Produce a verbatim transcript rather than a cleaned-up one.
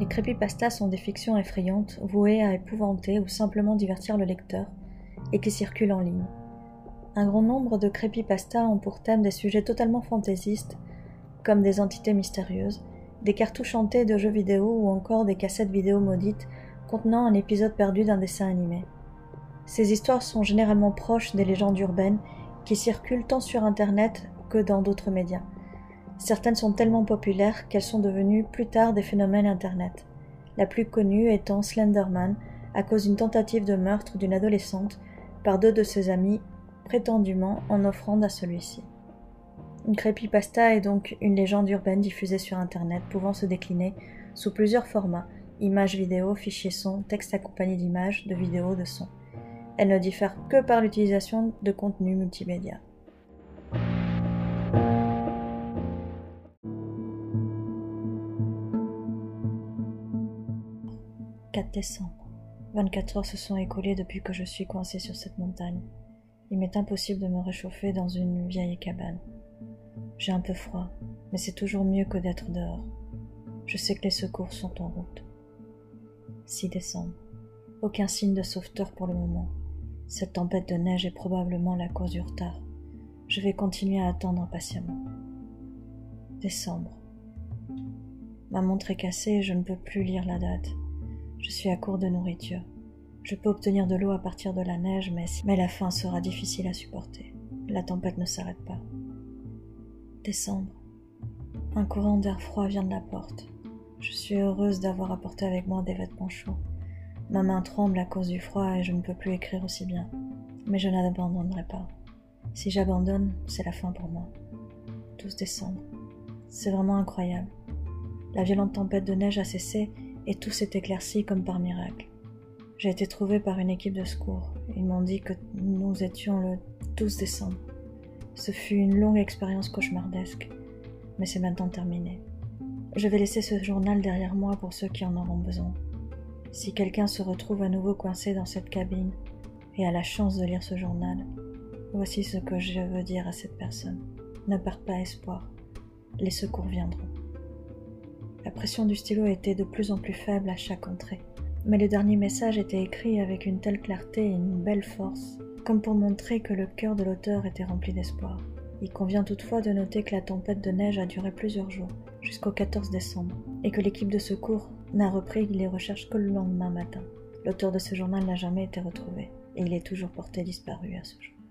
Les creepypastas sont des fictions effrayantes, vouées à épouvanter ou simplement divertir le lecteur, et qui circulent en ligne. Un grand nombre de creepypastas ont pour thème des sujets totalement fantaisistes, comme des entités mystérieuses, des cartouches hantées de jeux vidéo ou encore des cassettes vidéo maudites contenant un épisode perdu d'un dessin animé. Ces histoires sont généralement proches des légendes urbaines qui circulent tant sur Internet que dans d'autres médias. Certaines sont tellement populaires qu'elles sont devenues plus tard des phénomènes Internet. La plus connue étant Slenderman, à cause d'une tentative de meurtre d'une adolescente par deux de ses amis, prétendument en offrande à celui-ci. Une creepypasta est donc une légende urbaine diffusée sur Internet, pouvant se décliner sous plusieurs formats, images vidéo, fichiers son, textes accompagnés d'images, de vidéos, de sons. Elle ne diffère que par l'utilisation de contenus multimédia. quatre décembre. vingt-quatre heures se sont écoulées depuis que je suis coincée sur cette montagne. Il m'est impossible de me réchauffer dans une vieille cabane. J'ai un peu froid, mais c'est toujours mieux que d'être dehors. Je sais que les secours sont en route. six décembre. Aucun signe de sauveteur pour le moment. Cette tempête de neige est probablement la cause du retard. Je vais continuer à attendre impatiemment. Décembre. Ma montre est cassée et je ne peux plus lire la date. Je suis à court de nourriture. Je peux obtenir de l'eau à partir de la neige, mais, mais la faim sera difficile à supporter. La tempête ne s'arrête pas. Décembre. Un courant d'air froid vient de la porte. Je suis heureuse d'avoir apporté avec moi des vêtements chauds. Ma main tremble à cause du froid et je ne peux plus écrire aussi bien. Mais je n'abandonnerai pas. Si j'abandonne, c'est la fin pour moi. douze décembre. C'est vraiment incroyable. La violente tempête de neige a cessé et tout s'est éclairci comme par miracle. J'ai été trouvée par une équipe de secours. Ils m'ont dit que nous étions le douze décembre. Ce fut une longue expérience cauchemardesque, mais c'est maintenant terminé. Je vais laisser ce journal derrière moi pour ceux qui en auront besoin. Si quelqu'un se retrouve à nouveau coincé dans cette cabine et a la chance de lire ce journal, voici ce que je veux dire à cette personne. Ne perds pas espoir. Les secours viendront. La pression du stylo était de plus en plus faible à chaque entrée. Mais le dernier message était écrit avec une telle clarté et une belle force, comme pour montrer que le cœur de l'auteur était rempli d'espoir. Il convient toutefois de noter que la tempête de neige a duré plusieurs jours, jusqu'au quatorze décembre, et que l'équipe de secours n'a repris les recherches que le lendemain matin. L'auteur de ce journal n'a jamais été retrouvé, et il est toujours porté disparu à ce jour.